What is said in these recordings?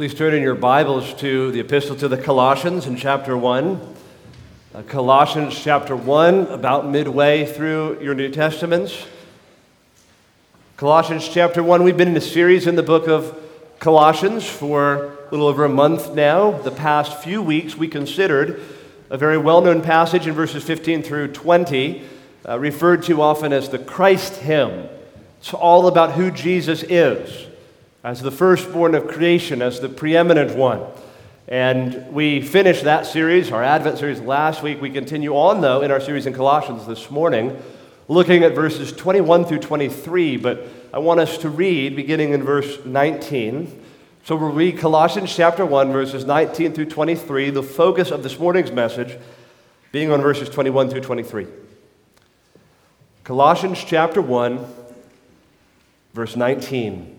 Please turn in your Bibles to the Epistle to the Colossians in chapter 1. Colossians chapter 1, about midway through your New Testaments. Colossians chapter 1, we've been in a series in the book of Colossians for a little over a month now. The past few weeks we considered a very well-known passage in verses 15 through 20, referred to often as the Christ hymn. It's all about who Jesus is, as the firstborn of creation, as the preeminent one. And we finished that series, our Advent series, last week. We continue on, though, in our series in Colossians this morning, looking at verses 21 through 23, but I want us to read beginning in verse 19. So we'll read Colossians chapter 1, verses 19 through 23, the focus of this morning's message being on verses 21 through 23. Colossians chapter 1, verse 19.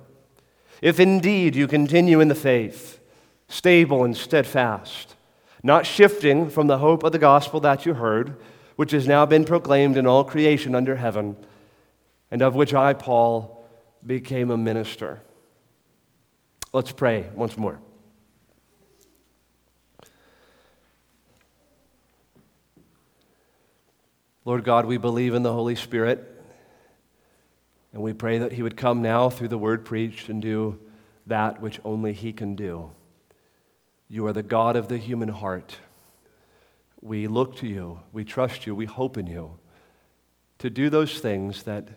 If indeed you continue in the faith, stable and steadfast, not shifting from the hope of the gospel that you heard, which has now been proclaimed in all creation under heaven, and of which I, Paul, became a minister. Let's pray once more. Lord God, we believe in the Holy Spirit. And we pray that he would come now through the word preached and do that which only he can do. You are the God of the human heart. We look to you, we trust you, we hope in you to do those things that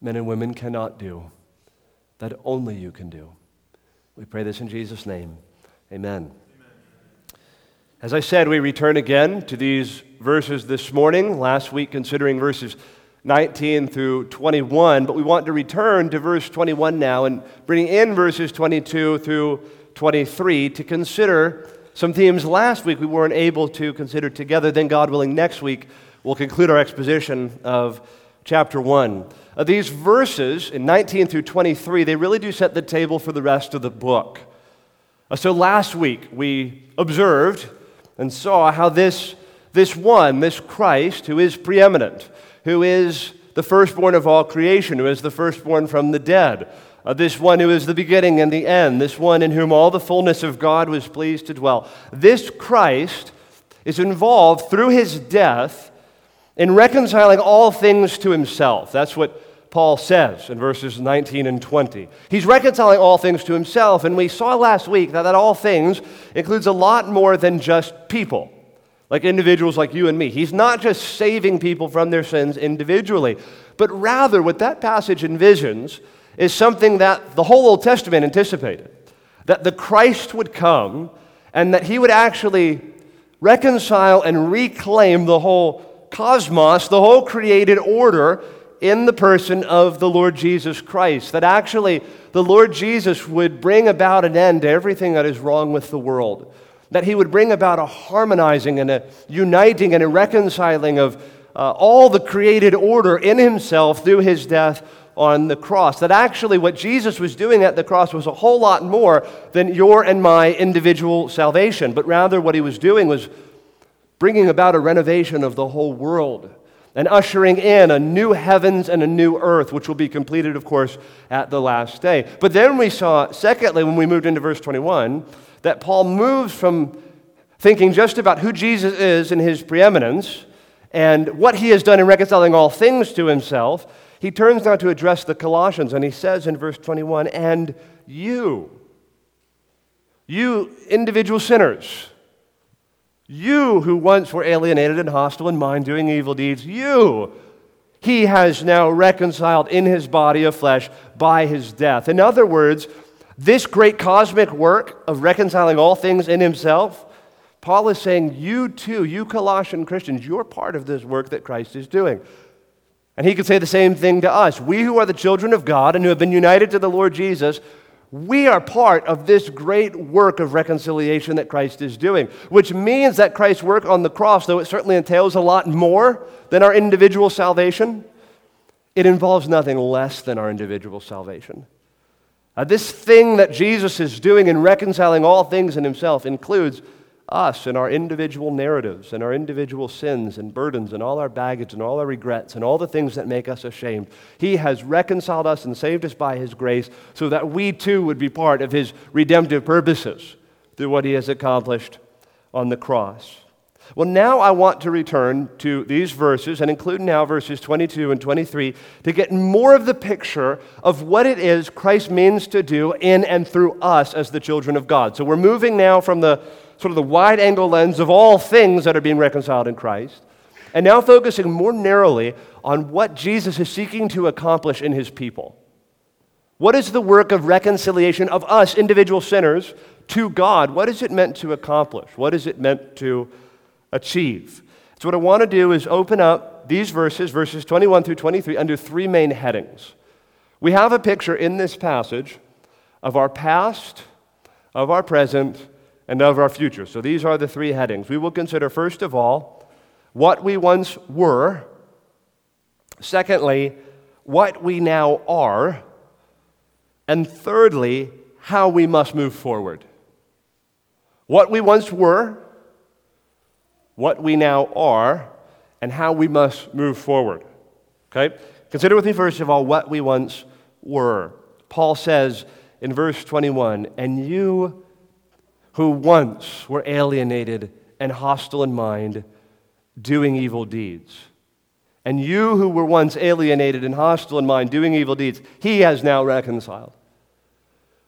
men and women cannot do, that only you can do. We pray this in Jesus' name. Amen. As I said, we return again to these verses this morning, last week considering verses 19 through 21, but we want to return to verse 21 now and bring in verses 22 through 23 to consider some themes last week we weren't able to consider together. Then, God willing, next week we'll conclude our exposition of chapter 1. These verses in 19 through 23, they really do set the table for the rest of the book. So last week we observed and saw how this Christ, who is preeminent, who is the firstborn of all creation, who is the firstborn from the dead, this one who is the beginning and the end, this one in whom all the fullness of God was pleased to dwell. This Christ is involved through his death in reconciling all things to himself. That's what Paul says in verses 19 and 20. He's reconciling all things to himself, and we saw last week that all things includes a lot more than just people. Like individuals like you and me. He's not just saving people from their sins individually, but rather what that passage envisions is something that the whole Old Testament anticipated, that the Christ would come and that he would actually reconcile and reclaim the whole cosmos, the whole created order in the person of the Lord Jesus Christ, that actually the Lord Jesus would bring about an end to everything that is wrong with the world, that he would bring about a harmonizing and a uniting and a reconciling of all the created order in himself through his death on the cross. That actually what Jesus was doing at the cross was a whole lot more than your and my individual salvation, but rather what he was doing was bringing about a renovation of the whole world and ushering in a new heavens and a new earth, which will be completed, of course, at the last day. But then we saw, secondly, when we moved into verse 21, that Paul moves from thinking just about who Jesus is in his preeminence and what he has done in reconciling all things to himself. He turns now to address the Colossians, and he says in verse 21, and you individual sinners, you who once were alienated and hostile in mind, doing evil deeds, he has now reconciled in his body of flesh by his death. In other words, this great cosmic work of reconciling all things in himself, Paul is saying, you too, you Colossian Christians, you're part of this work that Christ is doing. And he could say the same thing to us. We who are the children of God and who have been united to the Lord Jesus We are part of this great work of reconciliation that Christ is doing, which means that Christ's work on the cross, though it certainly entails a lot more than our individual salvation, it involves nothing less than our individual salvation. This thing that Jesus is doing in reconciling all things in himself includes us and our individual narratives and our individual sins and burdens and all our baggage and all our regrets and all the things that make us ashamed. He has reconciled us and saved us by his grace so that we too would be part of his redemptive purposes through what he has accomplished on the cross. Well, now I want to return to these verses and include now verses 22 and 23 to get more of the picture of what it is Christ means to do in and through us as the children of God. So we're moving now from the sort of the wide-angle lens of all things that are being reconciled in Christ, and now focusing more narrowly on what Jesus is seeking to accomplish in his people. What is the work of reconciliation of us, individual sinners, to God? What is it meant to accomplish? What is it meant to achieve? So what I want to do is open up these verses, verses 21 through 23, under three main headings. We have a picture in this passage of our past, of our present, and of our future. So these are the three headings. We will consider, first of all, what we once were. Secondly, what we now are. And thirdly, how we must move forward. What we once were, what we now are, and how we must move forward. Okay? Consider with me, first of all, what we once were. Paul says in verse 21, "And you who once were alienated and hostile in mind, doing evil deeds." And you who were once alienated and hostile in mind, doing evil deeds, he has now reconciled.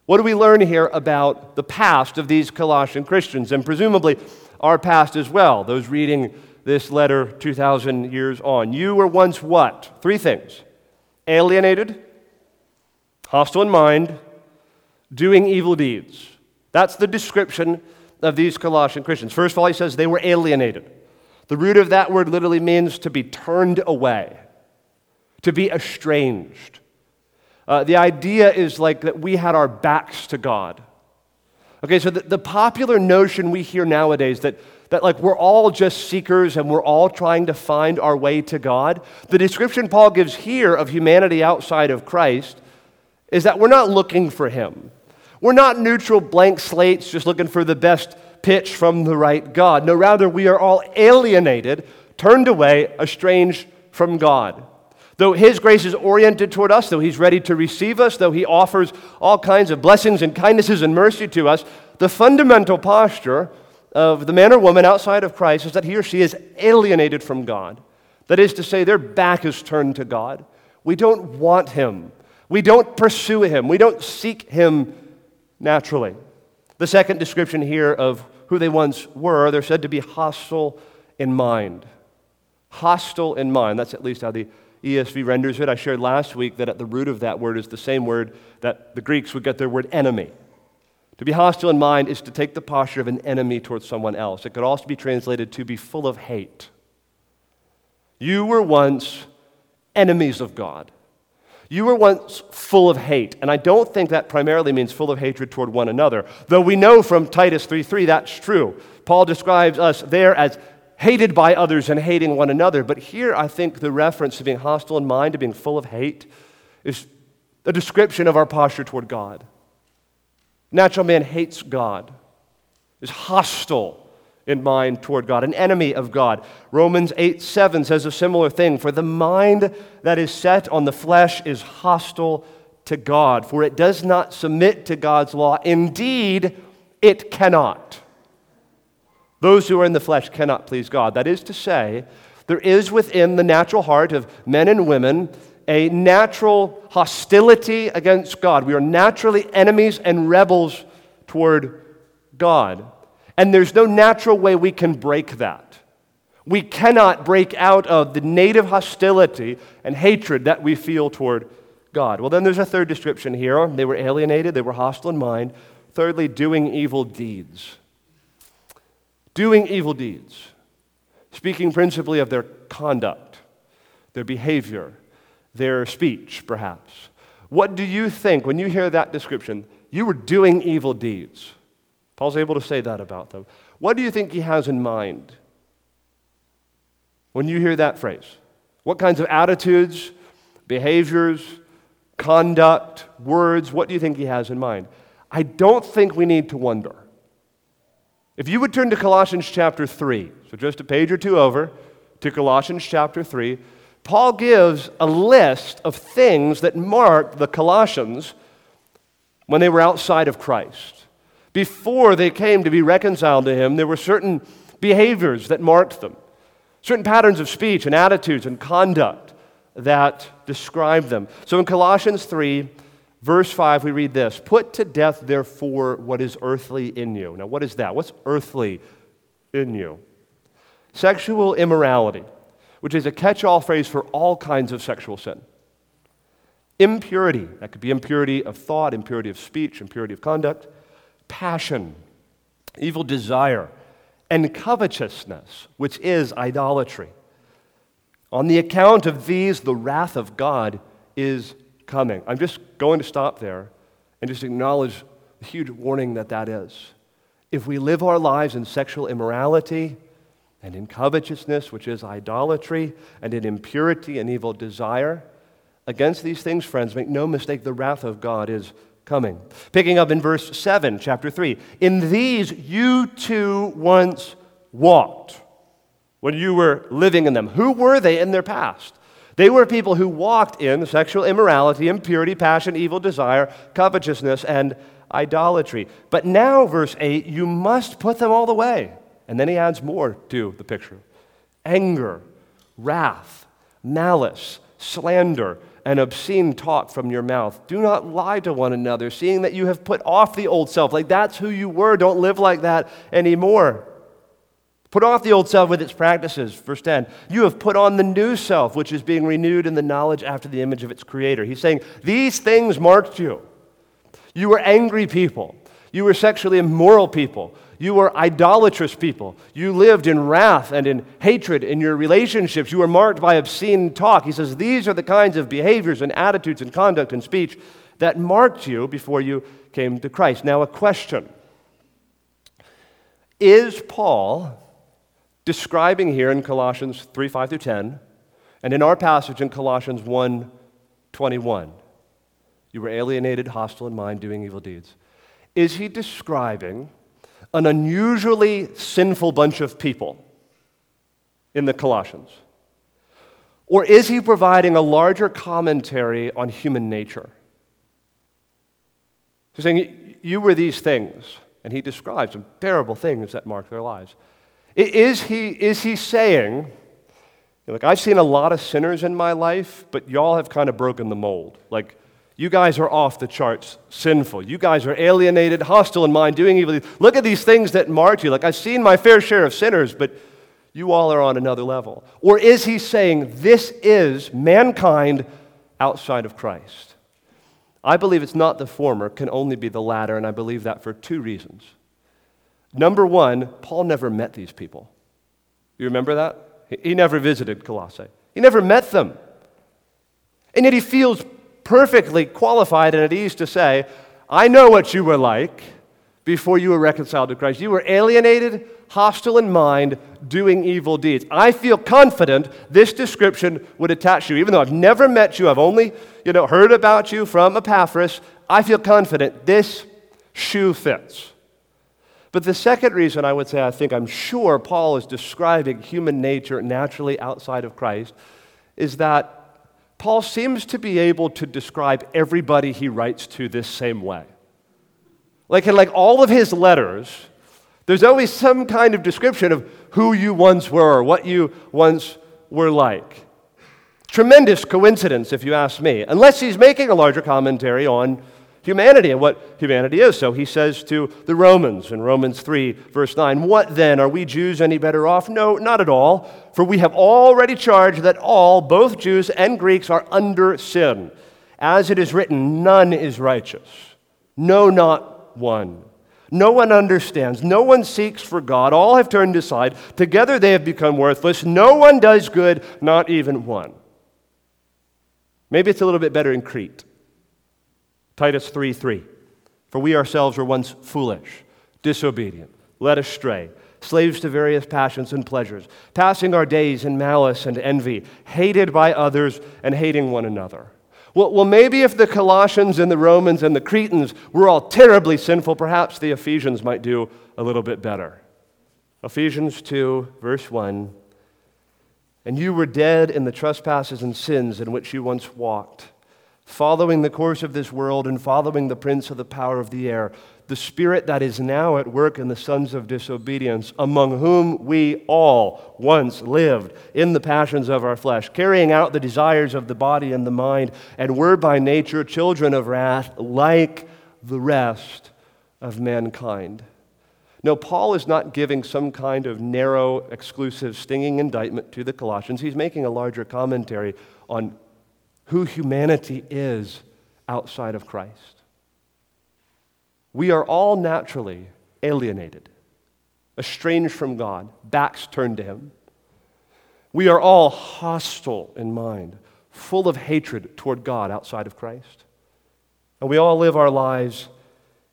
What do we learn here about the past of these Colossian Christians, and presumably our past as well, those reading this letter 2,000 years on? You were once what? Three things: alienated, hostile in mind, doing evil deeds. That's the description of these Colossian Christians. First of all, he says they were alienated. The root of that word literally means to be turned away, to be estranged. The idea is like that we had our backs to God. Okay, so the popular notion we hear nowadays that like we're all just seekers and we're all trying to find our way to God, the description Paul gives here of humanity outside of Christ is that we're not looking for him. We're not neutral blank slates just looking for the best pitch from the right God. No, rather, we are all alienated, turned away, estranged from God. Though his grace is oriented toward us, though he's ready to receive us, though he offers all kinds of blessings and kindnesses and mercy to us, the fundamental posture of the man or woman outside of Christ is that he or she is alienated from God. That is to say, their back is turned to God. We don't want him. We don't pursue him. We don't seek him naturally. The second description here of who they once were, they're said to be hostile in mind. Hostile in mind. That's at least how the ESV renders it. I shared last week that at the root of that word is the same word that the Greeks would get their word enemy. To be hostile in mind is to take the posture of an enemy towards someone else. It could also be translated to be full of hate. You were once enemies of God. You were once full of hate, and I don't think that primarily means full of hatred toward one another, though we know from Titus 3:3 that's true. Paul describes us there as hated by others and hating one another, but here I think the reference to being hostile in mind, to being full of hate, is a description of our posture toward God. Natural man hates God, is hostile in mind toward God, an enemy of God. Romans 8:7 says a similar thing. "For the mind that is set on the flesh is hostile to God, for it does not submit to God's law. Indeed, it cannot." Those who are in the flesh cannot please God. That is to say, there is within the natural heart of men and women a natural hostility against God. We are naturally enemies and rebels toward God. And there's no natural way we can break that. We cannot break out of the native hostility and hatred that we feel toward God. Well, then there's a third description here. They were alienated, they were hostile in mind. Thirdly, doing evil deeds. Doing evil deeds, speaking principally of their conduct, their behavior, their speech, perhaps. What do you think, when you hear that description, You were doing evil deeds. Paul's able to say that about them. What do you think he has in mind when you hear that phrase? What kinds of attitudes, behaviors, conduct, words, what do you think he has in mind? I don't think we need to wonder. If you would turn to Colossians chapter 3, so just a page or two over, to Colossians chapter 3, Paul gives a list of things that marked the Colossians when they were outside of Christ. Before they came to be reconciled to him, there were certain behaviors that marked them, certain patterns of speech and attitudes and conduct that described them. So in Colossians 3, verse 5, we read this: "Put to death, therefore, what is earthly in you." Now, what is that? What's earthly in you? Sexual immorality, which is a catch-all phrase for all kinds of sexual sin. Impurity, that could be impurity of thought, impurity of speech, impurity of conduct. Passion, evil desire, and covetousness, which is idolatry. On the account of these, the wrath of God is coming. I'm just going to stop there and just acknowledge the huge warning that that is. If we live our lives in sexual immorality and in covetousness, which is idolatry, and in impurity and evil desire, against these things, friends, make no mistake, the wrath of God is coming. Picking up in verse 7, chapter 3, "In these you too once walked when you were living in them." Who were they in their past? They were people who walked in sexual immorality, impurity, passion, evil desire, covetousness, and idolatry. "But now," verse 8, "you must put them all away." And then he adds more to the picture: anger, wrath, malice, slander, and obscene talk from your mouth. Do not lie to one another, seeing that you have put off the old self. Like, that's who you were. Don't live like that anymore. Put off the old self with its practices. Verse 10, "You have put on the new self, which is being renewed in the knowledge after the image of its creator." He's saying, these things marked you. You were angry people. You were sexually immoral people. You were idolatrous people. You lived in wrath and in hatred in your relationships. You were marked by obscene talk. He says, these are the kinds of behaviors and attitudes and conduct and speech that marked you before you came to Christ. Now, a question. Is Paul describing here in Colossians 3, 5 through 10, and in our passage in Colossians 1, 21, "You were alienated, hostile in mind, doing evil deeds"? Is he describing an unusually sinful bunch of people in the Colossians? Or is he providing a larger commentary on human nature? He's saying, you were these things, and he describes some terrible things that marked their lives. Is he saying, look, I've seen a lot of sinners in my life, but y'all have kind of broken the mold. Like, you guys are off the charts sinful. You guys are alienated, hostile in mind, doing evil. Look at these things that mark you. Like, I've seen my fair share of sinners, but you all are on another level. Or is he saying this is mankind outside of Christ? I believe it's not the former, can only be the latter, and I believe that for two reasons. Number one, Paul never met these people. You remember that? He never visited Colossae. He never met them. And yet he feels perfectly qualified and at ease to say, I know what you were like before you were reconciled to Christ. You were alienated, hostile in mind, doing evil deeds. I feel confident this description would attach you. Even though I've never met you, I've only heard about you from Epaphras, I feel confident this shoe fits. But the second reason I would say I think I'm sure Paul is describing human nature naturally outside of Christ is that Paul seems to be able to describe everybody he writes to this same way. Like in all of his letters, there's always some kind of description of who you once were or what you once were like. Tremendous coincidence, if you ask me, unless he's making a larger commentary on humanity and what humanity is. So he says to the Romans in Romans 3, verse 9, "What then? Are we Jews any better off? No, not at all. For we have already charged that all, both Jews and Greeks, are under sin. As it is written, none is righteous. No, not one. No one understands. No one seeks for God. All have turned aside. Together they have become worthless. No one does good, not even one." Maybe it's a little bit better in Crete. Titus 3:3. For we ourselves were once foolish, disobedient, led astray, slaves to various passions and pleasures, passing our days in malice and envy, hated by others and hating one another. Well, maybe if the Colossians and the Romans and the Cretans were all terribly sinful, perhaps the Ephesians might do a little bit better. Ephesians 2, verse 1, "And you were dead in the trespasses and sins in which you once walked, following the course of this world and following the prince of the power of the air, the spirit that is now at work in the sons of disobedience, among whom we all once lived in the passions of our flesh, carrying out the desires of the body and the mind, and were by nature children of wrath like the rest of mankind." No, Paul is not giving some kind of narrow, exclusive, stinging indictment to the Colossians. He's making a larger commentary on who humanity is outside of Christ. We are all naturally alienated, estranged from God, backs turned to Him. We are all hostile in mind, full of hatred toward God outside of Christ. And we all live our lives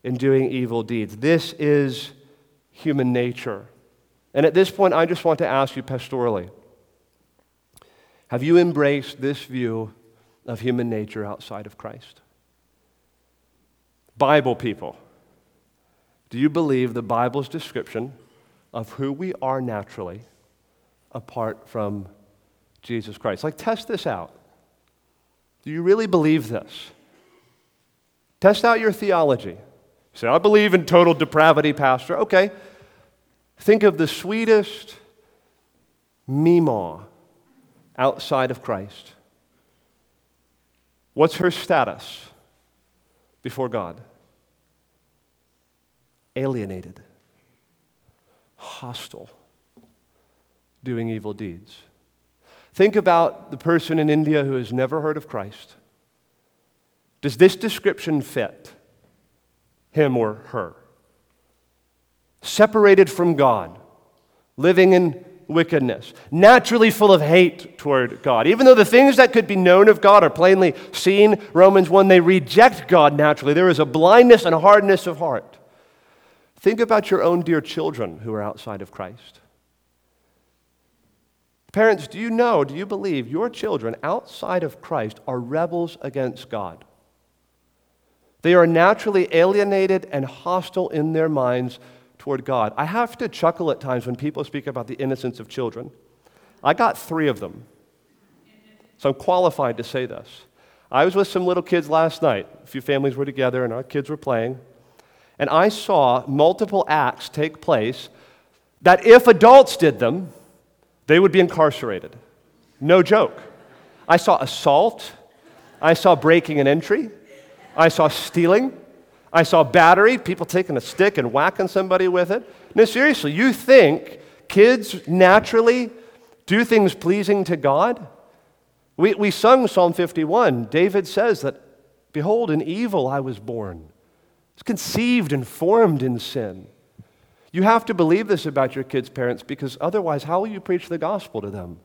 in doing evil deeds. This is human nature. And at this point, I just want to ask you pastorally, have you embraced this view of human nature outside of Christ? Bible people, do you believe the Bible's description of who we are naturally apart from Jesus Christ? Like, test this out. Do you really believe this? Test out your theology. You say, I believe in total depravity, Pastor. Okay. Think of the sweetest meemaw outside of Christ. What's her status before God? Alienated, hostile, doing evil deeds. Think about the person in India who has never heard of Christ. Does this description fit him or her? Separated from God, living in wickedness, naturally full of hate toward God. Even though the things that could be known of God are plainly seen, Romans 1, they reject God naturally. There is a blindness and a hardness of heart. Think about your own dear children who are outside of Christ. Parents, do you believe your children outside of Christ are rebels against God? They are naturally alienated and hostile in their minds toward God. I have to chuckle at times when people speak about the innocence of children. I got 3 of them, so I'm qualified to say this. I was with some little kids last night. A few families were together and our kids were playing. And I saw multiple acts take place that if adults did them, they would be incarcerated. No joke. I saw assault. I saw breaking and entry. I saw stealing. I saw battery, people taking a stick and whacking somebody with it. No, seriously, you think kids naturally do things pleasing to God? We sung Psalm 51. David says that, "Behold, in evil I was born. I was conceived and formed in sin." You have to believe this about your kids' parents, because otherwise, how will you preach the gospel to them?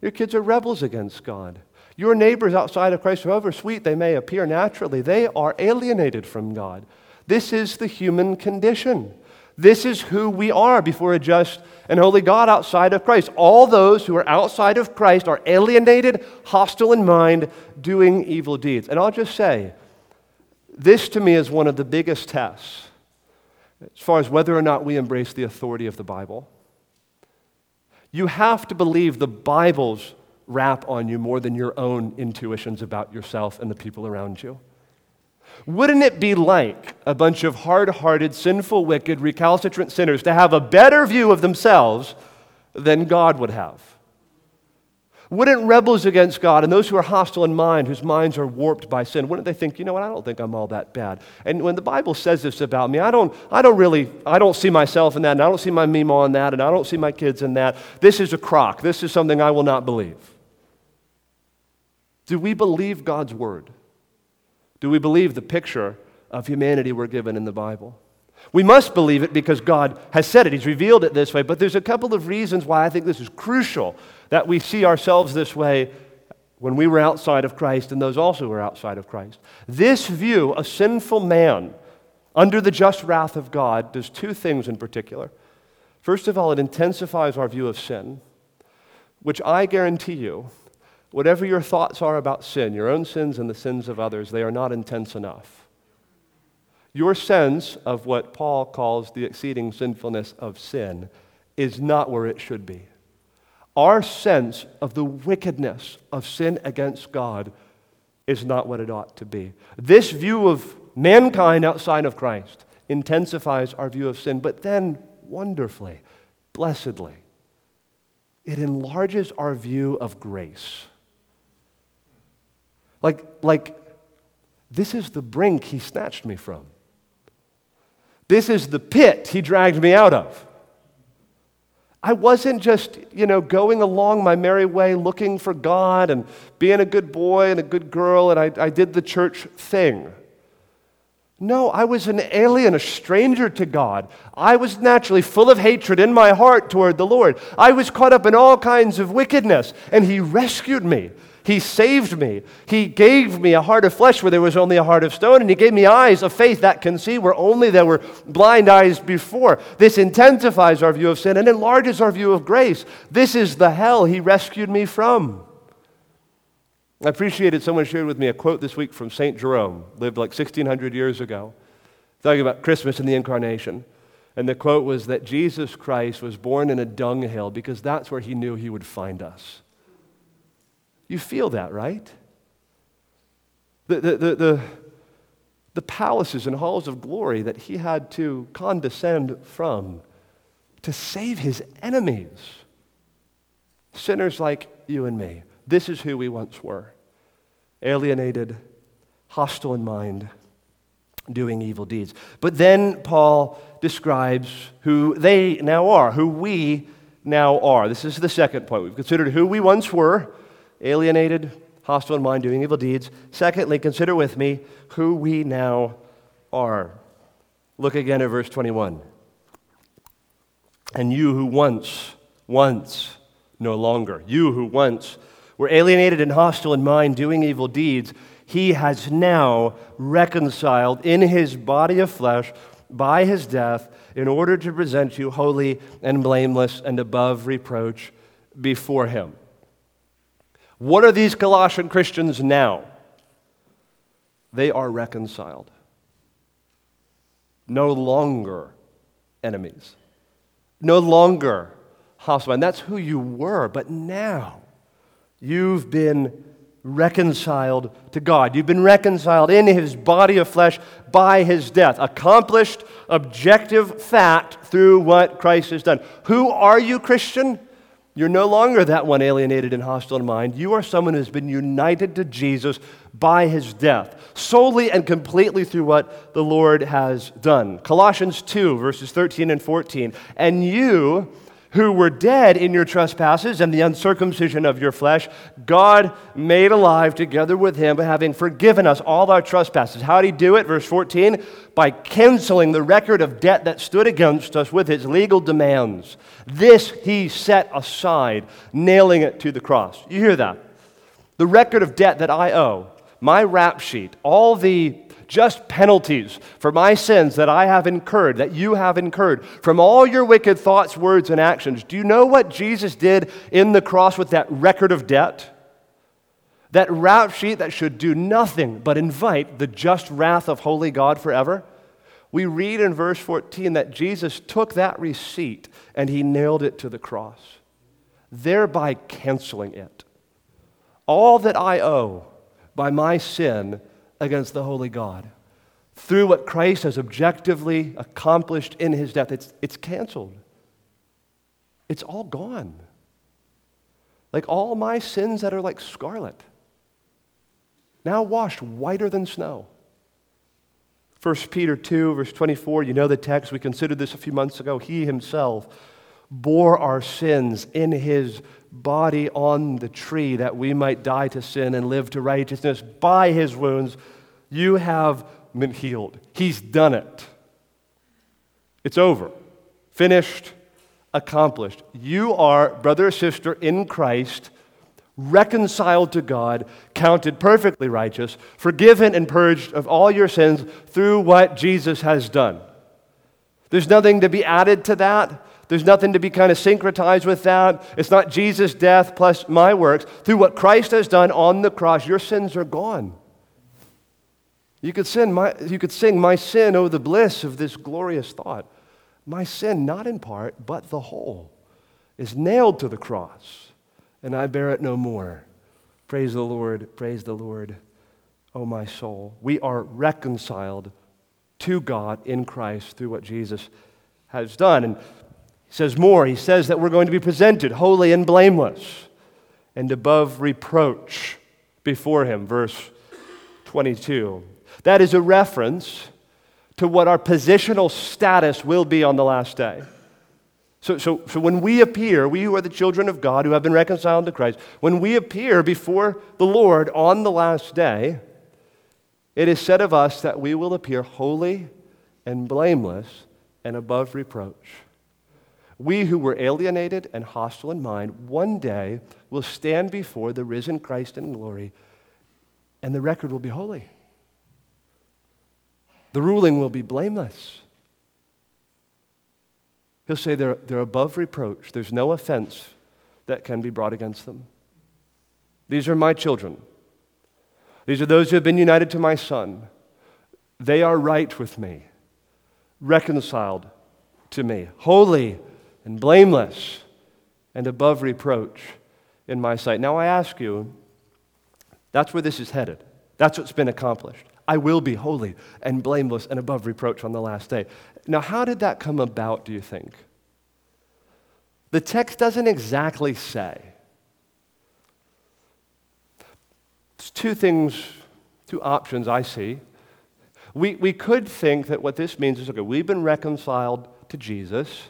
Your kids are rebels against God. Your neighbors outside of Christ, however sweet they may appear naturally, they are alienated from God. This is the human condition. This is who we are before a just and holy God outside of Christ. All those who are outside of Christ are alienated, hostile in mind, doing evil deeds. And I'll just say, this to me is one of the biggest tests as far as whether or not we embrace the authority of the Bible. You have to believe the Bible's wrap on you more than your own intuitions about yourself and the people around you. Wouldn't it be like a bunch of hard-hearted, sinful, wicked, recalcitrant sinners to have a better view of themselves than God would have? Wouldn't rebels against God and those who are hostile in mind, whose minds are warped by sin, wouldn't they think, you know what, I don't think I'm all that bad. And when the Bible says this about me, I don't see myself in that, and I don't see my meemaw in that, and I don't see my kids in that. This is a crock. This is something I will not believe. Do we believe God's word? Do we believe the picture of humanity we're given in the Bible? We must believe it because God has said it. He's revealed it this way. But there's a couple of reasons why I think this is crucial that we see ourselves this way when we were outside of Christ and those also who were outside of Christ. This view of sinful man under the just wrath of God, does two things in particular. First of all, it intensifies our view of sin, which I guarantee you, whatever your thoughts are about sin, your own sins and the sins of others, they are not intense enough. Your sense of what Paul calls the exceeding sinfulness of sin is not where it should be. Our sense of the wickedness of sin against God is not what it ought to be. This view of mankind outside of Christ intensifies our view of sin, but then wonderfully, blessedly, it enlarges our view of grace. Like, this is the brink he snatched me from. This is the pit he dragged me out of. I wasn't just, going along my merry way looking for God and being a good boy and a good girl, and I did the church thing. No, I was an alien, a stranger to God. I was naturally full of hatred in my heart toward the Lord. I was caught up in all kinds of wickedness, and He rescued me. He saved me. He gave me a heart of flesh where there was only a heart of stone, and He gave me eyes of faith that can see where only there were blind eyes before. This intensifies our view of sin and enlarges our view of grace. This is the hell He rescued me from. I appreciated someone shared with me a quote this week from St. Jerome, lived like 1,600 years ago, talking about Christmas and the Incarnation. And the quote was that Jesus Christ was born in a dunghill because that's where He knew He would find us. You feel that, right? The palaces and halls of glory that He had to condescend from to save His enemies. Sinners like you and me. This is who we once were. Alienated, hostile in mind, doing evil deeds. But then Paul describes who they now are, who we now are. This is the second point. We've considered who we once were, alienated, hostile in mind, doing evil deeds. Secondly, consider with me who we now are. Look again at verse 21. And you who once, no longer. You who once were alienated and hostile in mind, doing evil deeds, He has now reconciled in His body of flesh by His death in order to present you holy and blameless and above reproach before Him. What are these Colossian Christians now? They are reconciled. No longer enemies. No longer hostile. And that's who you were, but now you've been reconciled to God. You've been reconciled in His body of flesh by His death. Accomplished, objective fact through what Christ has done. Who are you, Christian? You're no longer that one alienated and hostile in mind. You are someone who's been united to Jesus by His death, solely and completely through what the Lord has done. Colossians 2, verses 13 and 14. And you who were dead in your trespasses and the uncircumcision of your flesh, God made alive together with Him, having forgiven us all our trespasses. How did He do it? Verse 14, by canceling the record of debt that stood against us with its legal demands. This He set aside, nailing it to the cross. You hear that? The record of debt that I owe, my rap sheet, all the just penalties for my sins that I have incurred, that you have incurred, from all your wicked thoughts, words, and actions. Do you know what Jesus did in the cross with that record of debt? That rap sheet that should do nothing but invite the just wrath of holy God forever? We read in verse 14 that Jesus took that receipt and He nailed it to the cross, thereby canceling it. All that I owe by my sin against the holy God, through what Christ has objectively accomplished in His death, it's canceled. It's all gone. Like all my sins that are like scarlet, now washed whiter than snow. 1 Peter 2, verse 24, you know the text, we considered this a few months ago. He Himself bore our sins in His body on the tree that we might die to sin and live to righteousness. By His wounds, you have been healed. He's done it. It's over. Finished. Accomplished. You are, brother or sister, in Christ, reconciled to God, counted perfectly righteous, forgiven and purged of all your sins through what Jesus has done. There's nothing to be added to that. There's nothing to be kind of syncretized with that. It's not Jesus' death plus my works. Through what Christ has done on the cross, your sins are gone. You could sing, my sin, oh, the bliss of this glorious thought. My sin, not in part, but the whole, is nailed to the cross, and I bear it no more. Praise the Lord, O my soul. We are reconciled to God in Christ through what Jesus has done. And he says more. He says that we're going to be presented holy and blameless and above reproach before him, verse 22. That is a reference to what our positional status will be on the last day. So when we appear, we who are the children of God, who have been reconciled to Christ, when we appear before the Lord on the last day, it is said of us that we will appear holy and blameless and above reproach. We who were alienated and hostile in mind, one day will stand before the risen Christ in glory, and the record will be holy. The ruling will be blameless. He'll say they're above reproach. There's no offense that can be brought against them. These are my children. These are those who have been united to my Son. They are right with me, reconciled to me, holy and blameless and above reproach in my sight. Now I ask you, that's where this is headed. That's what's been accomplished. I will be holy and blameless and above reproach on the last day. Now, how did that come about, do you think? The text doesn't exactly say. There's two options I see. We could think that what this means is, okay, we've been reconciled to Jesus,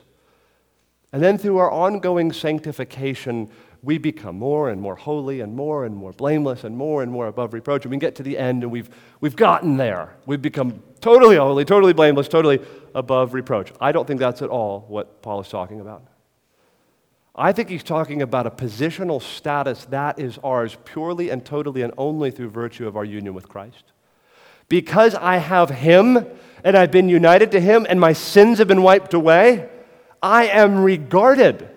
and then through our ongoing sanctification, we become more and more holy and more blameless and more above reproach. And we get to the end and we've gotten there. We've become totally holy, totally blameless, totally above reproach. I don't think that's at all what Paul is talking about. I think he's talking about a positional status that is ours purely and totally and only through virtue of our union with Christ. Because I have him and I've been united to him and my sins have been wiped away, I am regarded,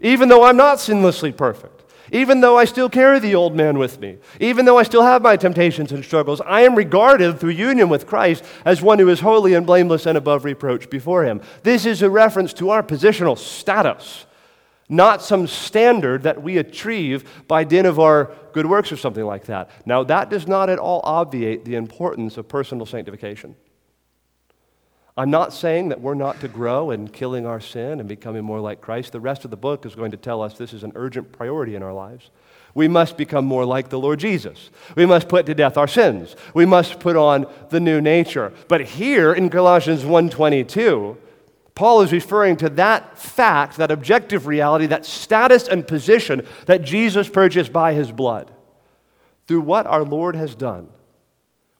even though I'm not sinlessly perfect, even though I still carry the old man with me, even though I still have my temptations and struggles, I am regarded through union with Christ as one who is holy and blameless and above reproach before him. This is a reference to our positional status, not some standard that we achieve by dint of our good works or something like that. Now, that does not at all obviate the importance of personal sanctification. I'm not saying that we're not to grow in killing our sin and becoming more like Christ. The rest of the book is going to tell us this is an urgent priority in our lives. We must become more like the Lord Jesus. We must put to death our sins. We must put on the new nature. But here in Colossians 1:22, Paul is referring to that fact, that objective reality, that status and position that Jesus purchased by his blood. Through what our Lord has done,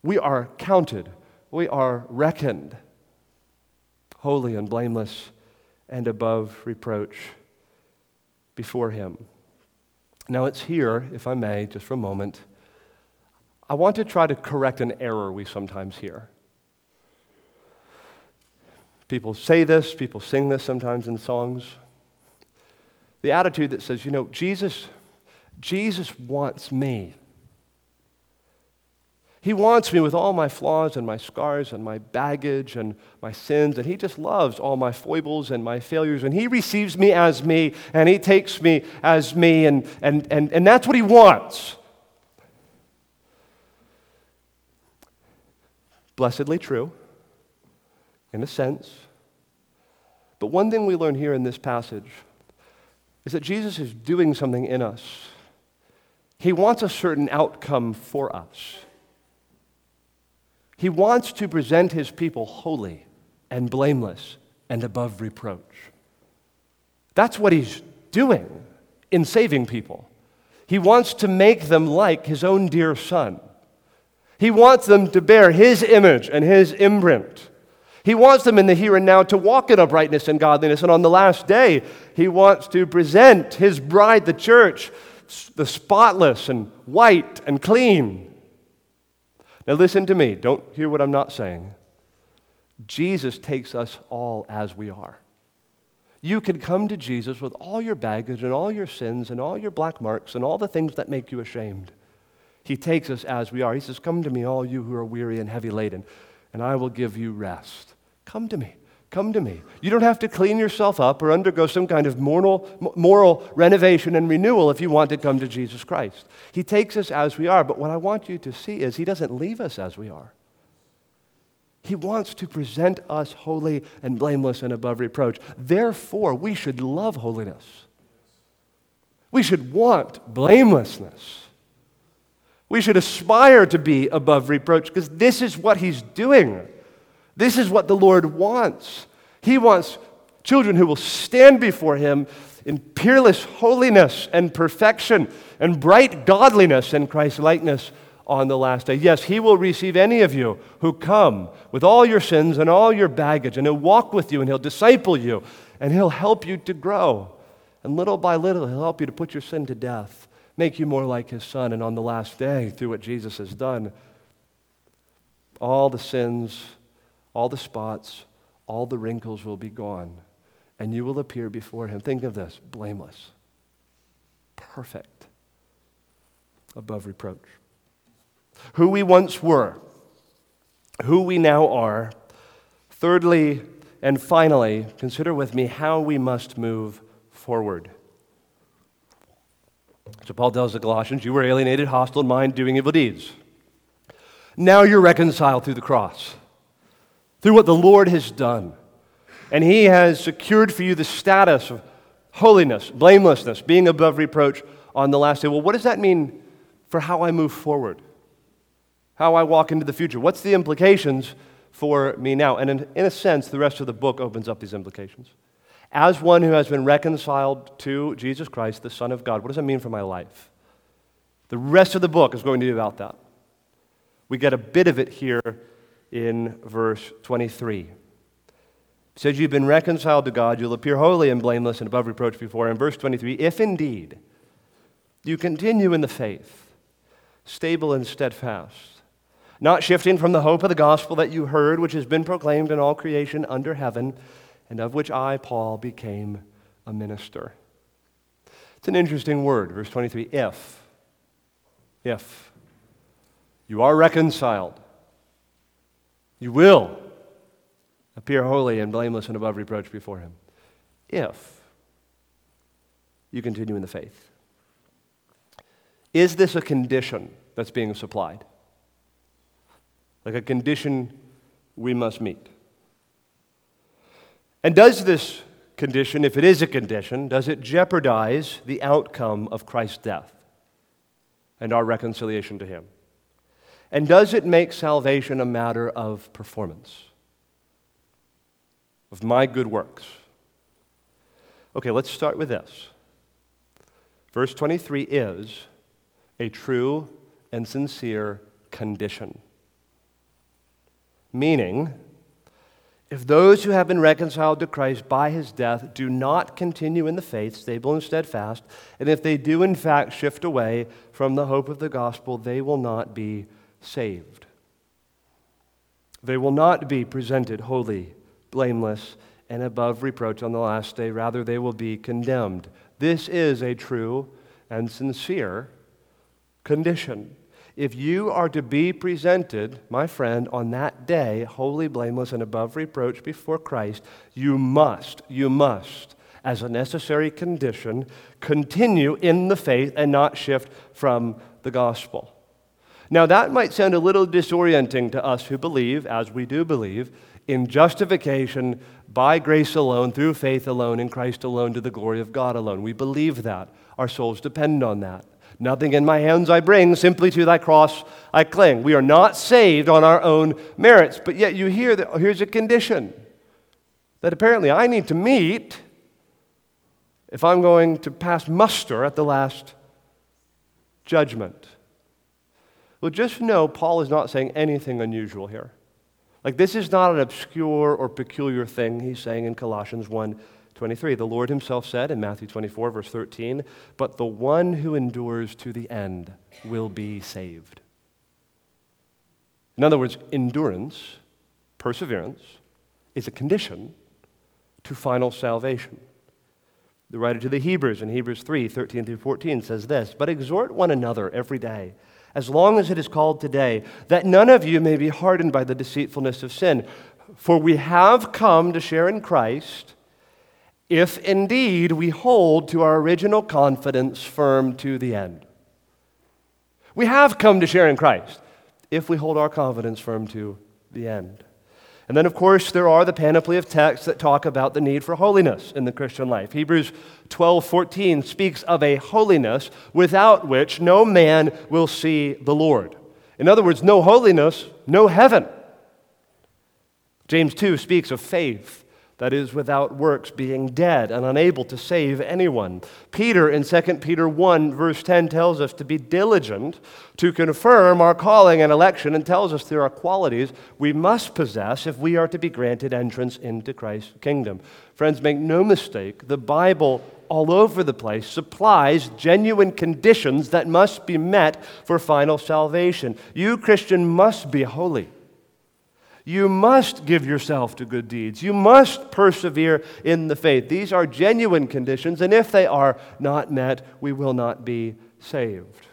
we are counted, we are reckoned holy and blameless and above reproach before him. Now it's here, if I may, just for a moment, I want to try to correct an error we sometimes hear. People say this, people sing this sometimes in songs. The attitude that says, you know, Jesus wants me. He wants me with all my flaws and my scars and my baggage and my sins, and he just loves all my foibles and my failures, and he receives me as me, and he takes me as me, and that's what he wants. Blessedly true, in a sense. But one thing we learn here in this passage is that Jesus is doing something in us. He wants a certain outcome for us. He wants to present his people holy and blameless and above reproach. That's what he's doing in saving people. He wants to make them like his own dear Son. He wants them to bear his image and his imprint. He wants them in the here and now to walk in uprightness and godliness. And on the last day, he wants to present his bride, the church, the spotless and white and clean. Now listen to me. Don't hear what I'm not saying. Jesus takes us all as we are. You can come to Jesus with all your baggage and all your sins and all your black marks and all the things that make you ashamed. He takes us as we are. He says, come to me, all you who are weary and heavy laden, and I will give you rest. Come to me. Come to me. You don't have to clean yourself up or undergo some kind of moral renovation and renewal if you want to come to Jesus Christ. He takes us as we are, but what I want you to see is he doesn't leave us as we are. He wants to present us holy and blameless and above reproach. Therefore, we should love holiness. We should want blamelessness. We should aspire to be above reproach because this is what he's doing. This is what the Lord wants. He wants children who will stand before him in peerless holiness and perfection and bright godliness and Christ-likeness on the last day. Yes, he will receive any of you who come with all your sins and all your baggage, and he'll walk with you, and he'll disciple you, and he'll help you to grow. And little by little, he'll help you to put your sin to death, make you more like his son, and on the last day, through what Jesus has done, all the sins, all the spots, all the wrinkles will be gone, and you will appear before him. Think of this, blameless, perfect, above reproach. Who we once were, who we now are. Thirdly and finally, consider with me how we must move forward. So Paul tells the Colossians, you were alienated, hostile in mind, doing evil deeds. Now you're reconciled through the cross, through what the Lord has done. And he has secured for you the status of holiness, blamelessness, being above reproach on the last day. Well, what does that mean for how I move forward? How I walk into the future. What's the implications for me now? And in a sense, the rest of the book opens up these implications. As one who has been reconciled to Jesus Christ, the Son of God, what does that mean for my life? The rest of the book is going to be about that. We get a bit of it here in verse 23. It says, you've been reconciled to God, you'll appear holy and blameless and above reproach before. In verse 23, if indeed you continue in the faith, stable and steadfast, not shifting from the hope of the gospel that you heard, which has been proclaimed in all creation under heaven, and of which I, Paul, became a minister. It's an interesting word, verse 23, if. If you are reconciled, you will appear holy and blameless and above reproach before him, if you continue in the faith. Is this a condition that's being supplied? Like a condition we must meet. And does this condition, if it is a condition, does it jeopardize the outcome of Christ's death and our reconciliation to him? And does it make salvation a matter of performance, of my good works? Okay, let's start with this. Verse 23 is a true and sincere condition. Meaning, if those who have been reconciled to Christ by his death do not continue in the faith, stable and steadfast, and if they do in fact shift away from the hope of the gospel, they will not be saved. They will not be presented holy, blameless, and above reproach on the last day. Rather, they will be condemned. This is a true and sincere condition. If you are to be presented, my friend, on that day, holy, blameless, and above reproach before Christ, you must, as a necessary condition, continue in the faith and not shift from the gospel. Now, that might sound a little disorienting to us who believe, as we do believe, in justification by grace alone, through faith alone, in Christ alone, to the glory of God alone. We believe that. Our souls depend on that. Nothing in my hands I bring, simply to thy cross I cling. We are not saved on our own merits, but yet you hear that here's a condition that apparently I need to meet if I'm going to pass muster at the last judgment. Well, just know Paul is not saying anything unusual here. Like, this is not an obscure or peculiar thing he's saying in Colossians 1, 23, the Lord himself said in Matthew 24, verse 13, but the one who endures to the end will be saved. In other words, endurance, perseverance, is a condition to final salvation. The writer to the Hebrews in Hebrews 3, 13 through 14 says this, but exhort one another every day, as long as it is called today, that none of you may be hardened by the deceitfulness of sin. For we have come to share in Christ, if indeed we hold to our original confidence firm to the end. We have come to share in Christ, if we hold our confidence firm to the end. And then, of course, there are the panoply of texts that talk about the need for holiness in the Christian life. Hebrews 12:14 speaks of a holiness without which no man will see the Lord. In other words, no holiness, no heaven. James 2 speaks of faith that is without works being dead and unable to save anyone. Peter in 2 Peter 1 verse 10 tells us to be diligent to confirm our calling and election, and tells us there are qualities we must possess if we are to be granted entrance into Christ's kingdom. Friends, make no mistake, the Bible all over the place supplies genuine conditions that must be met for final salvation. You, Christian, must be holy. You must give yourself to good deeds. You must persevere in the faith. These are genuine conditions, and if they are not met, we will not be saved.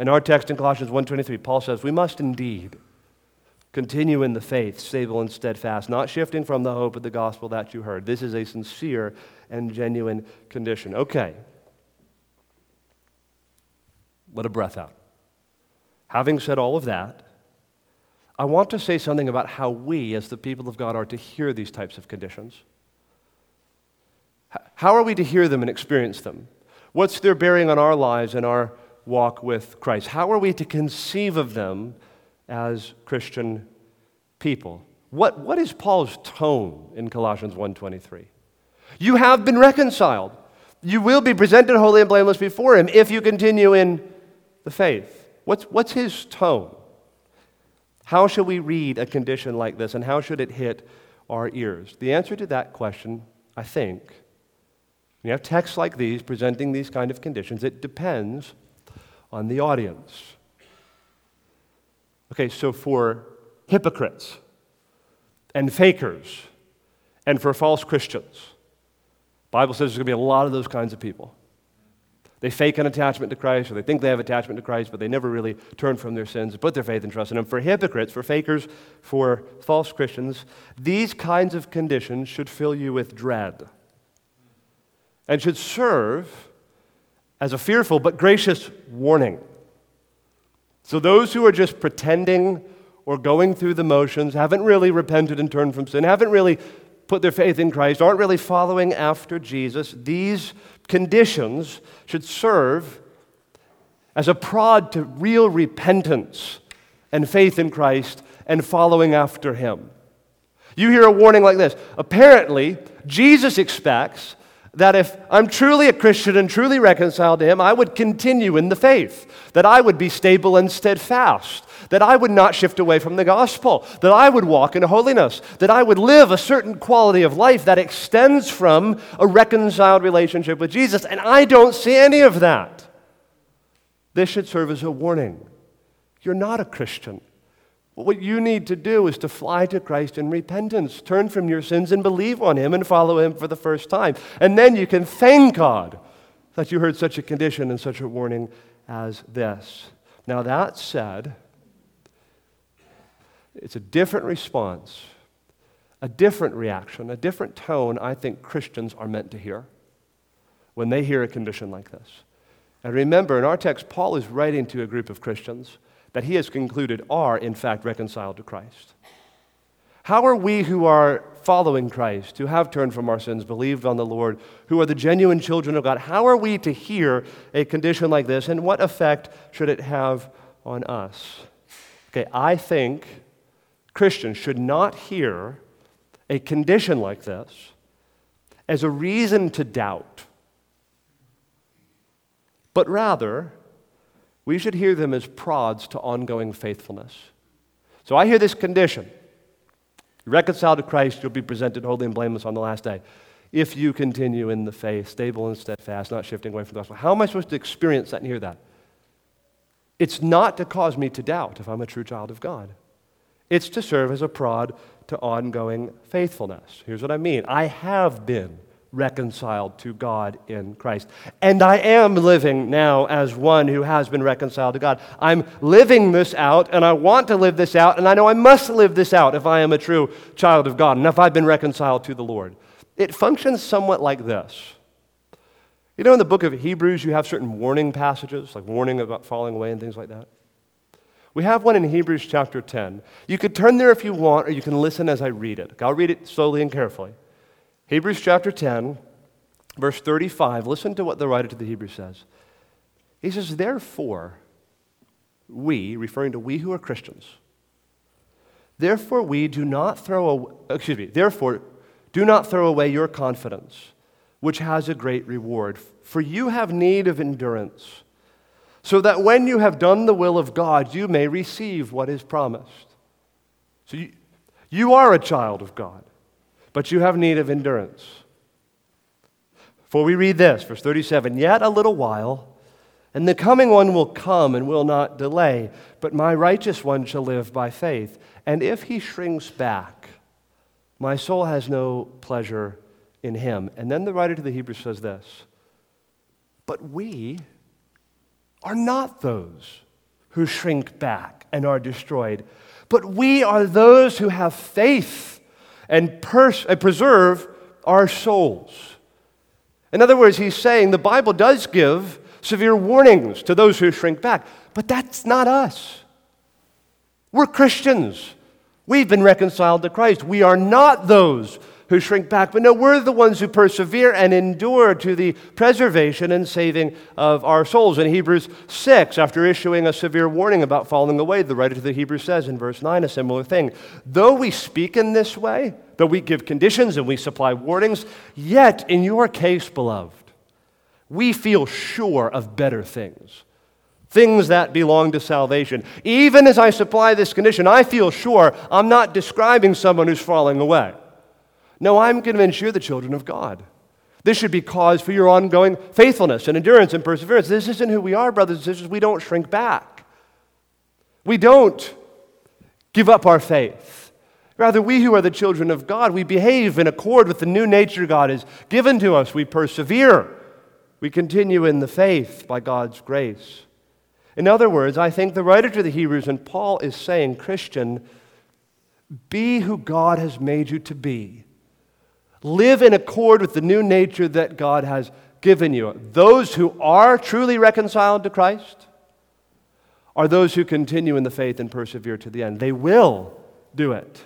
In our text in Colossians 1:23, Paul says, we must indeed continue in the faith, stable and steadfast, not shifting from the hope of the gospel that you heard. This is a sincere and genuine condition. Okay. Let a breath out. Having said all of that, I want to say something about how we, as the people of God, are to hear these types of conditions. How are we to hear them and experience them? What's their bearing on our lives and our walk with Christ? How are we to conceive of them as Christian people? What is Paul's tone in Colossians 1:23? You have been reconciled. You will be presented holy and blameless before him if you continue in the faith. What's his tone? How shall we read a condition like this, and how should it hit our ears? The answer to that question, I think, when you have texts like these presenting these kind of conditions, it depends on the audience. Okay, so for hypocrites and fakers and for false Christians, the Bible says there's going to be a lot of those kinds of people. They fake an attachment to Christ, or they think they have attachment to Christ, but they never really turn from their sins and put their faith and trust in him. For hypocrites, for fakers, for false Christians, these kinds of conditions should fill you with dread and should serve as a fearful but gracious warning. So those who are just pretending or going through the motions, haven't really repented and turned from sin, haven't really put their faith in Christ, aren't really following after Jesus, these conditions should serve as a prod to real repentance and faith in Christ and following after him. You hear a warning like this. Apparently, Jesus expects that if I'm truly a Christian and truly reconciled to him, I would continue in the faith, that I would be stable and steadfast, that I would not shift away from the gospel, that I would walk in holiness, that I would live a certain quality of life that extends from a reconciled relationship with Jesus, and I don't see any of that. This should serve as a warning. You're not a Christian. What you need to do is to fly to Christ in repentance, turn from your sins and believe on him and follow him for the first time. And then you can thank God that you heard such a condition and such a warning as this. Now that said, it's a different response, a different reaction, a different tone I think Christians are meant to hear when they hear a condition like this. And remember, in our text, Paul is writing to a group of Christians that he has concluded are, in fact, reconciled to Christ. How are we who are following Christ, who have turned from our sins, believed on the Lord, who are the genuine children of God, how are we to hear a condition like this, and what effect should it have on us? Okay, I think Christians should not hear a condition like this as a reason to doubt, but rather, we should hear them as prods to ongoing faithfulness. So I hear this condition. Reconciled to Christ, you'll be presented holy and blameless on the last day. if you continue in the faith, stable and steadfast, not shifting away from the gospel. How am I supposed to experience that and hear that? It's not to cause me to doubt if I'm a true child of God. It's to serve as a prod to ongoing faithfulness. Here's what I mean. I have been reconciled to God in Christ, and I am living now as one who has been reconciled to God. I'm living this out, and I want to live this out, and I know I must live this out if I am a true child of God, and if I've been reconciled to the Lord. It functions somewhat like this. You know, in the book of Hebrews, you have certain warning passages, like warning about falling away and things like that. We have one in Hebrews chapter 10. You could turn there if you want, or you can listen as I read it. I'll read it slowly and carefully. Hebrews chapter 10, verse 35. Listen to what the writer to the Hebrews says. He says, therefore, we, referring to we who are Christians, do not throw away your confidence, which has a great reward, for you have need of endurance, so that when you have done the will of God, you may receive what is promised. So you are a child of God, but you have need of endurance. For we read this, verse 37, yet a little while, and the coming one will come and will not delay, but my righteous one shall live by faith. And if he shrinks back, my soul has no pleasure in him. And then the writer to the Hebrews says this, but we are not those who shrink back and are destroyed, but we are those who have faith and preserve our souls. In other words, he's saying the Bible does give severe warnings to those who shrink back, but that's not us. We're Christians. We've been reconciled to Christ. We are not those who shrink back, but no, we're the ones who persevere and endure to the preservation and saving of our souls. In Hebrews 6, after issuing a severe warning about falling away, the writer to the Hebrews says in verse 9 a similar thing. Though we speak in this way, though we give conditions and we supply warnings, yet in your case, beloved, we feel sure of better things, things that belong to salvation. Even as I supply this condition, I feel sure I'm not describing someone who's falling away. No, I'm convinced you're the children of God. This should be cause for your ongoing faithfulness and endurance and perseverance. This isn't who we are, brothers and sisters. We don't shrink back. We don't give up our faith. Rather, we who are the children of God, we behave in accord with the new nature God has given to us. We persevere. We continue in the faith by God's grace. In other words, I think the writer to the Hebrews and Paul is saying, Christian, be who God has made you to be. Live in accord with the new nature that God has given you. Those who are truly reconciled to Christ are those who continue in the faith and persevere to the end. They will do it.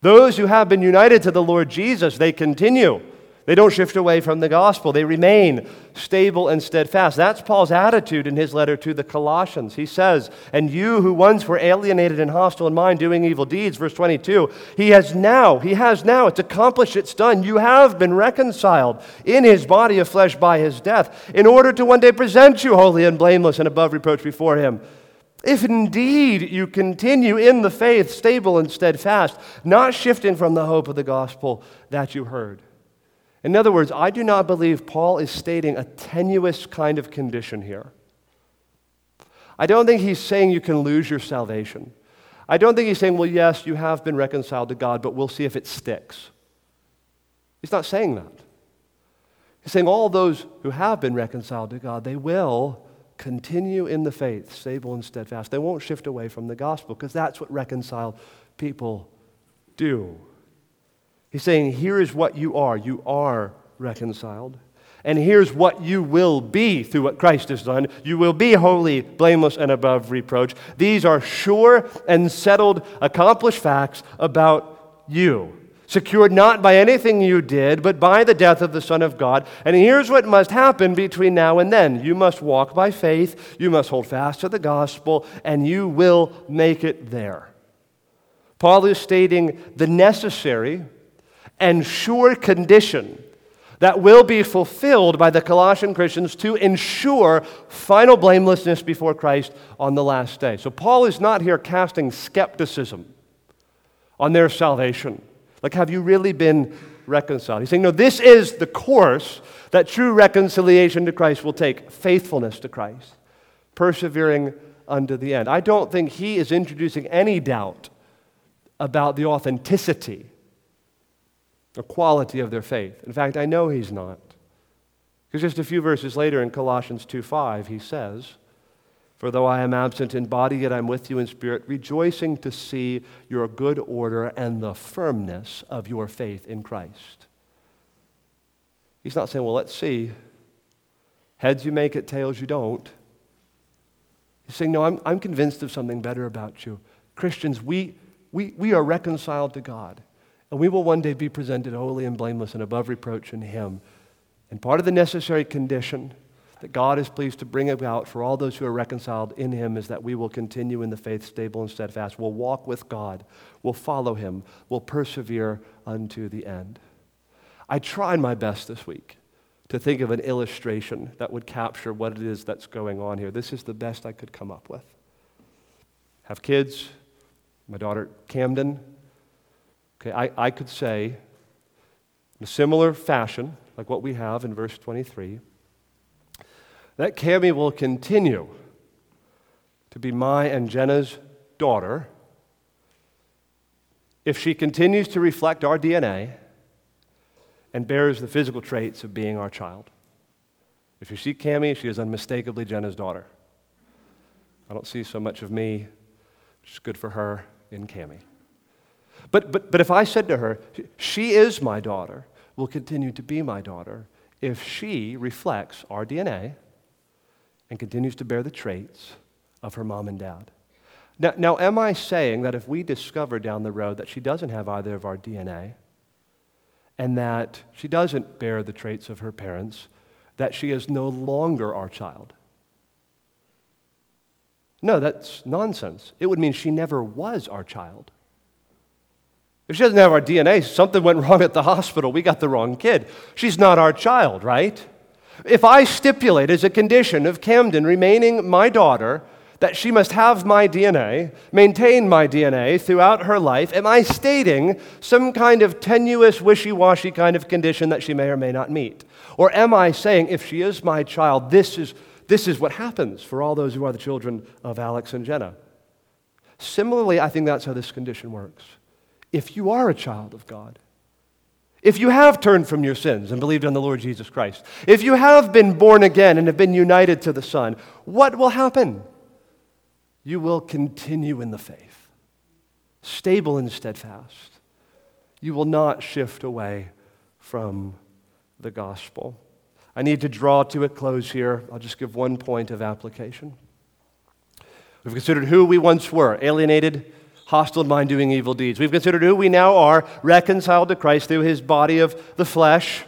Those who have been united to the Lord Jesus, they continue. They don't shift away from the gospel. They remain stable and steadfast. That's Paul's attitude in his letter to the Colossians. He says, and you who once were alienated and hostile in mind, doing evil deeds, verse 22, he has now, it's accomplished, it's done. You have been reconciled in his body of flesh by his death in order to one day present you holy and blameless and above reproach before him. If indeed you continue in the faith, stable and steadfast, not shifting from the hope of the gospel that you heard. In other words, I do not believe Paul is stating a tenuous kind of condition here. I don't think he's saying you can lose your salvation. I don't think he's saying, well, yes, you have been reconciled to God, but we'll see if it sticks. He's not saying that. He's saying all those who have been reconciled to God, they will continue in the faith, stable and steadfast. They won't shift away from the gospel because that's what reconciled people do. He's saying, here is what you are. You are reconciled. And here's what you will be through what Christ has done. You will be holy, blameless, and above reproach. These are sure and settled, accomplished facts about you, secured not by anything you did, but by the death of the Son of God. And here's what must happen between now and then. You must walk by faith. You must hold fast to the gospel, and you will make it there. Paul is stating the necessary and sure condition that will be fulfilled by the Colossian Christians to ensure final blamelessness before Christ on the last day. So Paul is not here casting skepticism on their salvation. Like, have you really been reconciled. He's saying, no, this is the course that true reconciliation to Christ will take, faithfulness to Christ, persevering unto the end. I don't think he is introducing any doubt about the authenticity or quality of their faith. In fact, I know he's not. Because just a few verses later in Colossians 2:5, he says, "For though I am absent in body, yet I am with you in spirit, rejoicing to see your good order and the firmness of your faith in Christ." He's not saying, well, let's see. Heads you make it, tails you don't. He's saying, no, I'm convinced of something better about you. Christians, we are reconciled to God, and we will one day be presented holy and blameless and above reproach in him. And part of the necessary condition that God is pleased to bring about for all those who are reconciled in him is that we will continue in the faith, stable and steadfast. We'll walk with God. We'll follow him. We'll persevere unto the end. I tried my best this week to think of an illustration that would capture what it is that's going on here. This is the best I could come up with. Have kids. My daughter, Camden. Okay, I could say, in a similar fashion, like what we have in verse 23, that Cammy will continue to be my and Jenna's daughter if she continues to reflect our DNA and bears the physical traits of being our child. If you see Cammy, she is unmistakably Jenna's daughter. I don't see so much of me, which is good for her, in Cammy. But if I said to her, she is my daughter, will continue to be my daughter if she reflects our DNA and continues to bear the traits of her mom and dad. Now, am I saying that if we discover down the road that she doesn't have either of our DNA and that she doesn't bear the traits of her parents, that she is no longer our child? No, that's nonsense. It would mean she never was our child. If she doesn't have our DNA, something went wrong at the hospital. We got the wrong kid. She's not our child, right? If I stipulate as a condition of Camden remaining my daughter that she must have my DNA, maintain my DNA throughout her life, am I stating some kind of tenuous, wishy-washy kind of condition that she may or may not meet? Or am I saying, if she is my child, this is what happens for all those who are the children of Alex and Jenna? Similarly, I think that's how this condition works. If you are a child of God, if you have turned from your sins and believed on the Lord Jesus Christ, if you have been born again and have been united to the Son, what will happen? You will continue in the faith, stable and steadfast. You will not shift away from the gospel. I need to draw to a close here. I'll just give one point of application. We've considered who we once were, alienated, hostile in mind, doing evil deeds. We've considered who we now are, reconciled to Christ through his body of the flesh,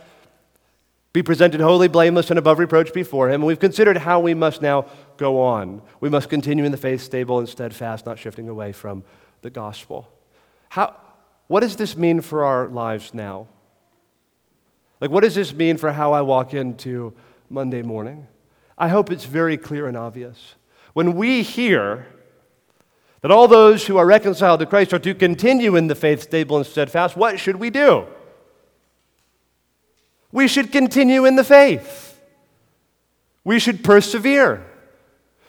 be presented holy, blameless, and above reproach before him. And we've considered how we must now go on. We must continue in the faith, stable and steadfast, not shifting away from the gospel. What does this mean for our lives now? Like, what does this mean for how I walk into Monday morning? I hope it's very clear and obvious. When we hear that all those who are reconciled to Christ are to continue in the faith, stable and steadfast, what should we do? We should continue in the faith. We should persevere.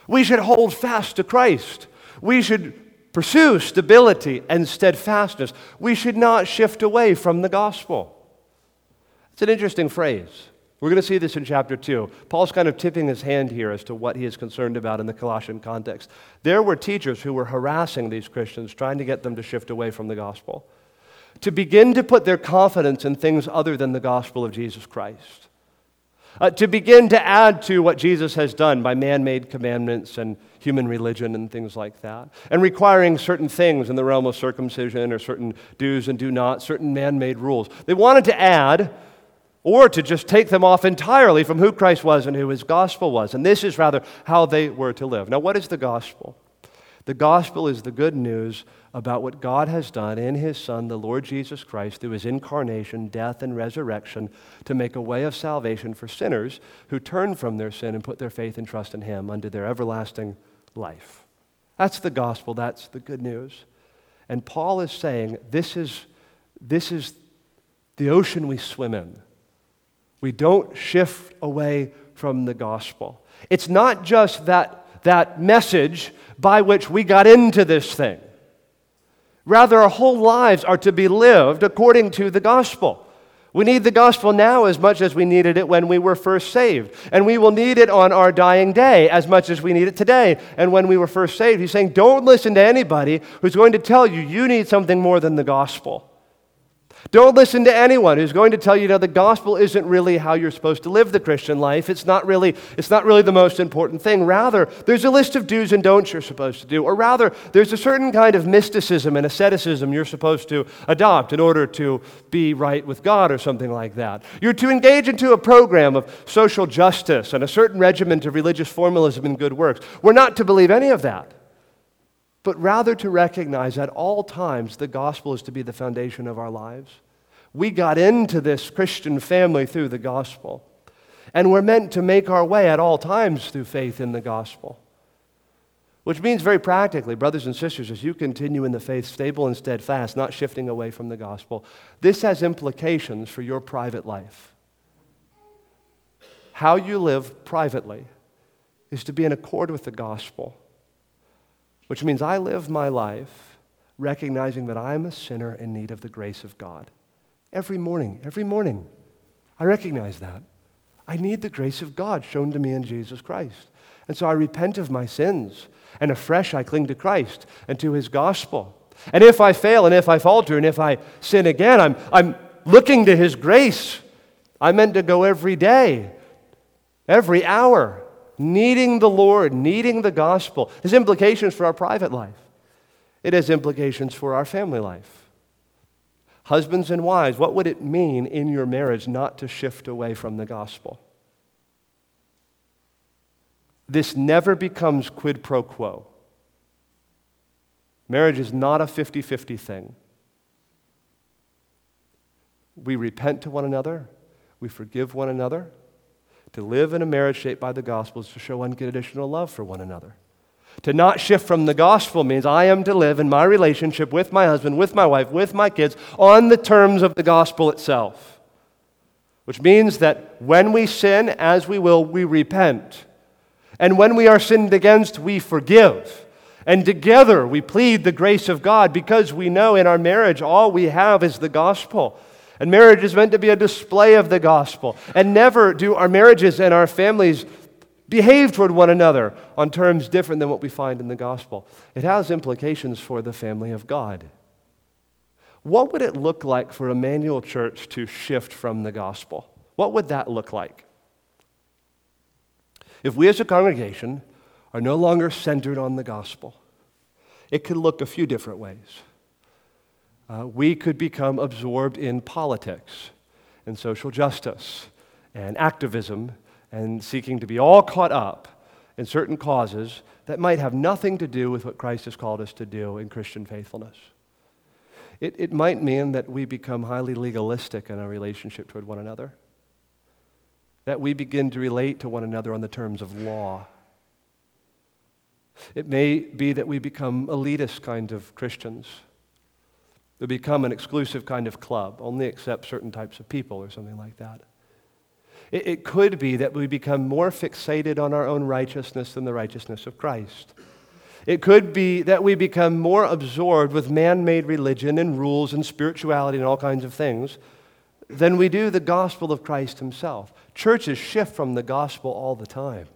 We should hold fast to Christ. We should pursue stability and steadfastness. We should not shift away from the gospel. It's an interesting phrase. We're going to see this in chapter 2. Paul's kind of tipping his hand here as to what he is concerned about in the Colossian context. There were teachers who were harassing these Christians, trying to get them to shift away from the gospel, to begin to put their confidence in things other than the gospel of Jesus Christ, to begin to add to what Jesus has done by man-made commandments and human religion and things like that, and requiring certain things in the realm of circumcision or certain do's and do nots, certain man-made rules. They wanted to add or to just take them off entirely from who Christ was and who his gospel was. And this is rather how they were to live. Now, what is the gospel? The gospel is the good news about what God has done in his Son, the Lord Jesus Christ, through his incarnation, death, and resurrection, to make a way of salvation for sinners who turn from their sin and put their faith and trust in him unto their everlasting life. That's the gospel. That's the good news. And Paul is saying, this is the ocean we swim in. We don't shift away from the gospel. It's not just that message by which we got into this thing. Rather, our whole lives are to be lived according to the gospel. We need the gospel now as much as we needed it when we were first saved. And we will need it on our dying day as much as we need it today. And when we were first saved, he's saying, don't listen to anybody who's going to tell you you need something more than the gospel. Don't listen to anyone who's going to tell you, the gospel isn't really how you're supposed to live the Christian life. It's not really the most important thing. Rather, there's a list of do's and don'ts you're supposed to do. Or rather, there's a certain kind of mysticism and asceticism you're supposed to adopt in order to be right with God or something like that. You're to engage into a program of social justice and a certain regiment of religious formalism and good works. We're not to believe any of that, but rather to recognize at all times the gospel is to be the foundation of our lives. We got into this Christian family through the gospel, and we're meant to make our way at all times through faith in the gospel, which means very practically, brothers and sisters, as you continue in the faith stable and steadfast, not shifting away from the gospel, this has implications for your private life. How you live privately is to be in accord with the gospel, which means I live my life recognizing that I'm a sinner in need of the grace of God. Every morning, I recognize that. I need the grace of God shown to me in Jesus Christ. And so I repent of my sins, and afresh I cling to Christ and to his gospel. And if I fail, and if I falter, and if I sin again, I'm looking to his grace. I'm meant to go every day, every hour, needing the Lord, needing the gospel. It has implications for our private life. It has implications for our family life. Husbands and wives, what would it mean in your marriage not to shift away from the gospel? This never becomes quid pro quo. Marriage is not a 50-50 thing. We repent to one another. We forgive one another. To live in a marriage shaped by the gospel is to show unconditional love for one another. To not shift from the gospel means I am to live in my relationship with my husband, with my wife, with my kids, on the terms of the gospel itself. Which means that when we sin, as we will, we repent. And when we are sinned against, we forgive. And together we plead the grace of God because we know in our marriage all we have is the gospel. And marriage is meant to be a display of the gospel. And never do our marriages and our families behave toward one another on terms different than what we find in the gospel. It has implications for the family of God. What would it look like for Emmanuel Church to shift from the gospel? What would that look like? If we as a congregation are no longer centered on the gospel, it could look a few different ways. We could become absorbed in politics and social justice and activism and seeking to be all caught up in certain causes that might have nothing to do with what Christ has called us to do in Christian faithfulness. It might mean that we become highly legalistic in our relationship toward one another, that we begin to relate to one another on the terms of law. It may be that we become elitist kind of Christians. To become an exclusive kind of club, only accept certain types of people or something like that. It could be that we become more fixated on our own righteousness than the righteousness of Christ. It could be that we become more absorbed with man-made religion and rules and spirituality and all kinds of things than we do the gospel of Christ himself. Churches shift from the gospel all the time.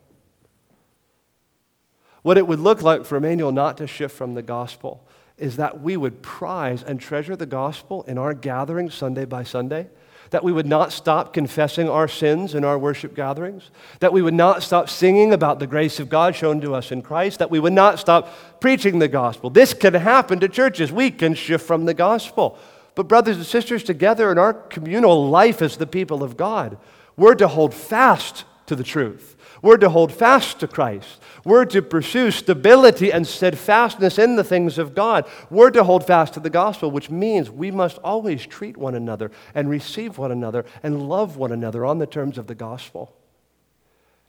What it would look like for Emmanuel not to shift from the gospel is that we would prize and treasure the gospel in our gathering Sunday by Sunday, that we would not stop confessing our sins in our worship gatherings, that we would not stop singing about the grace of God shown to us in Christ, that we would not stop preaching the gospel. This can happen to churches. We can shift from the gospel. But brothers and sisters, together in our communal life as the people of God, we're to hold fast to the truth. We're to hold fast to Christ. We're to pursue stability and steadfastness in the things of God. We're to hold fast to the gospel, which means we must always treat one another and receive one another and love one another on the terms of the gospel.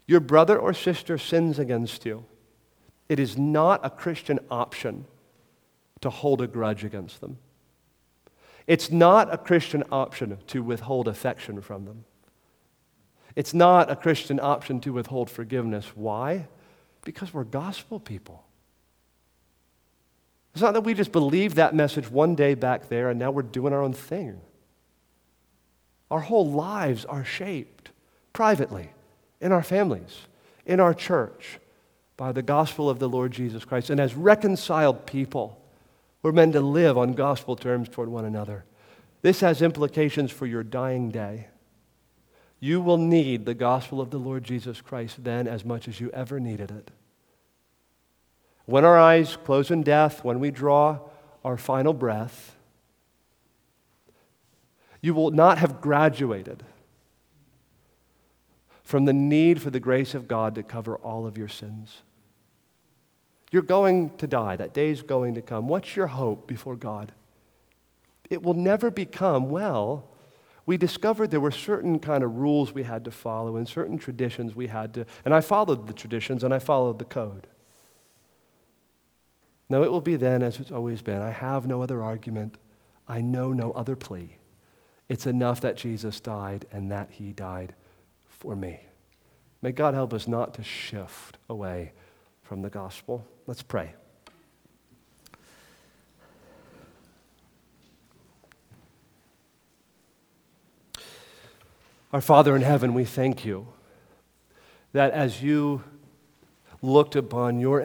Your brother or sister sins against you. It is not a Christian option to hold a grudge against them. It's not a Christian option to withhold affection from them. It's not a Christian option to withhold forgiveness. Why? Because we're gospel people. It's not that we just believed that message one day back there and now we're doing our own thing. Our whole lives are shaped privately, in our families, in our church, by the gospel of the Lord Jesus Christ. And as reconciled people, we're meant to live on gospel terms toward one another. This has implications for your dying day. You will need the gospel of the Lord Jesus Christ then as much as you ever needed it. When our eyes close in death, when we draw our final breath, you will not have graduated from the need for the grace of God to cover all of your sins. You're going to die. That day's going to come. What's your hope before God? It will never become, well, we discovered there were certain kind of rules we had to follow and certain traditions we had to, and I followed the traditions and I followed the code. No, it will be then as it's always been. I have no other argument. I know no other plea. It's enough that Jesus died and that he died for me. May God help us not to shift away from the gospel. Let's pray. Our Father in heaven, we thank you that as you looked upon your